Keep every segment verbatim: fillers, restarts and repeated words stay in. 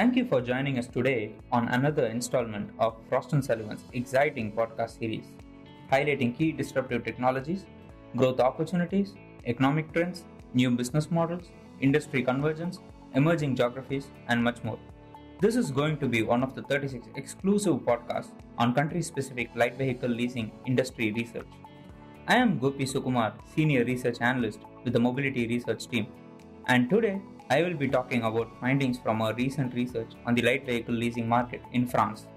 Thank you for joining us today on another installment of Frost and Sullivan's exciting podcast series, highlighting key disruptive technologies, growth opportunities, economic trends, new business models, industry convergence, emerging geographies, and much more. This is going to be one of the thirty-six exclusive podcasts on country-specific light vehicle leasing industry research. I am Gopi Sukumar, Senior Research Analyst with the Mobility Research Team, and today I will be talking about findings from our recent research on the light vehicle leasing market in France,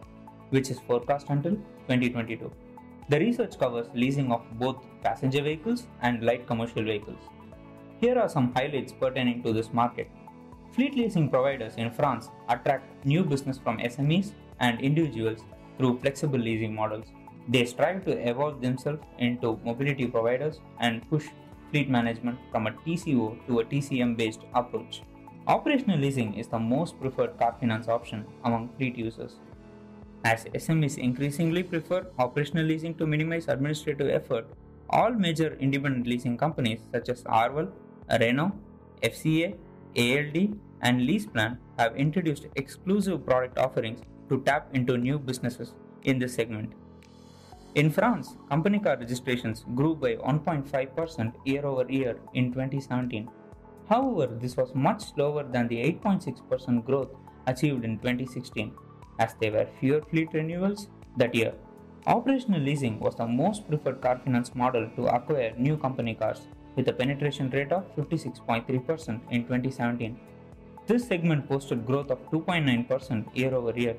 which is forecast until twenty twenty-two. The research covers leasing of both passenger vehicles and light commercial vehicles. Here are some highlights pertaining to this market. Fleet leasing providers in France attract new business from S M Es and individuals through flexible leasing models. They strive to evolve themselves into mobility providers and push fleet management from a T C O to a T C M-based approach. Operational leasing is the most preferred car finance option among fleet users. As S M Es increasingly prefer operational leasing to minimize administrative effort, all major independent leasing companies such as Arval, Renault, F C A, A L D, and LeasePlan have introduced exclusive product offerings to tap into new businesses in this segment. In France, company car registrations grew by one point five percent year-over-year in twenty seventeen. However, this was much slower than the eight point six percent growth achieved in twenty sixteen, as there were fewer fleet renewals that year. Operational leasing was the most preferred car finance model to acquire new company cars, with a penetration rate of fifty-six point three percent in twenty seventeen. This segment posted growth of two point nine percent year-over-year,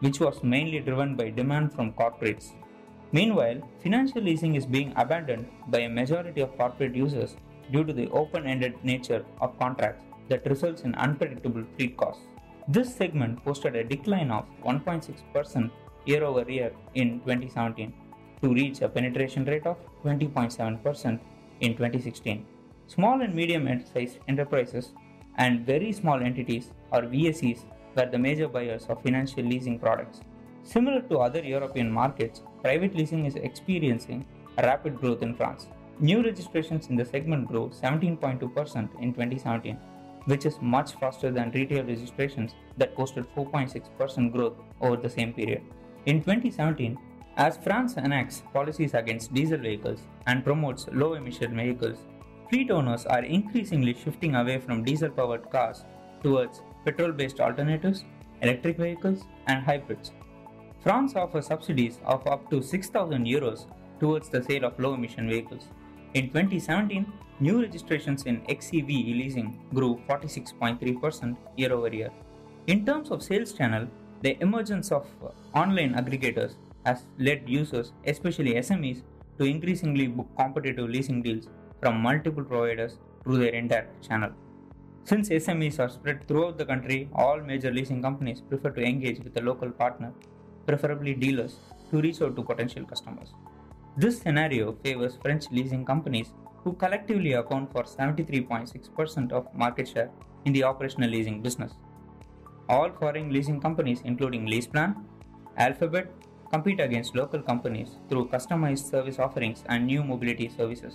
which was mainly driven by demand from corporates. Meanwhile, financial leasing is being abandoned by a majority of corporate users due to the open-ended nature of contracts that results in unpredictable fleet costs. This segment posted a decline of one point six percent year-over-year in twenty seventeen to reach a penetration rate of twenty point seven percent in twenty sixteen. Small and medium-sized enterprises and very small entities or V S Es were the major buyers of financial leasing products. Similar to other European markets, private leasing is experiencing a rapid growth in France. New registrations in the segment grew seventeen point two percent in twenty seventeen, which is much faster than retail registrations that posted four point six percent growth over the same period. In twenty seventeen, as France enacts policies against diesel vehicles and promotes low-emission vehicles, fleet owners are increasingly shifting away from diesel-powered cars towards petrol-based alternatives, electric vehicles, and hybrids. France offers subsidies of up to six thousand euros towards the sale of low-emission vehicles. In twenty seventeen, new registrations in X C V leasing grew forty-six point three percent year-over-year. In terms of sales channel, the emergence of online aggregators has led users, especially S M Es, to increasingly book competitive leasing deals from multiple providers through their entire channel. Since S M Es are spread throughout the country, all major leasing companies prefer to engage with a local partner, preferably dealers, to reach out to potential customers. This scenario favors French leasing companies who collectively account for seventy-three point six percent of market share in the operational leasing business. All foreign leasing companies, including LeasePlan, Alphabet, compete against local companies through customized service offerings and new mobility services.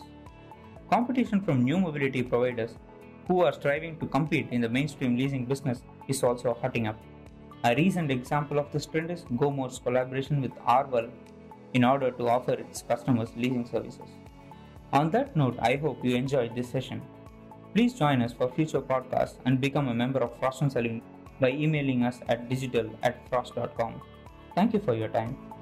Competition from new mobility providers who are striving to compete in the mainstream leasing business is also hotting up. A recent example of this trend is GoMore's collaboration with Arval in order to offer its customers leasing services. On that note, I hope you enjoyed this session. Please join us for future podcasts and become a member of Frost and Sullivan by emailing us at digital at frost dot com. Thank you for your time.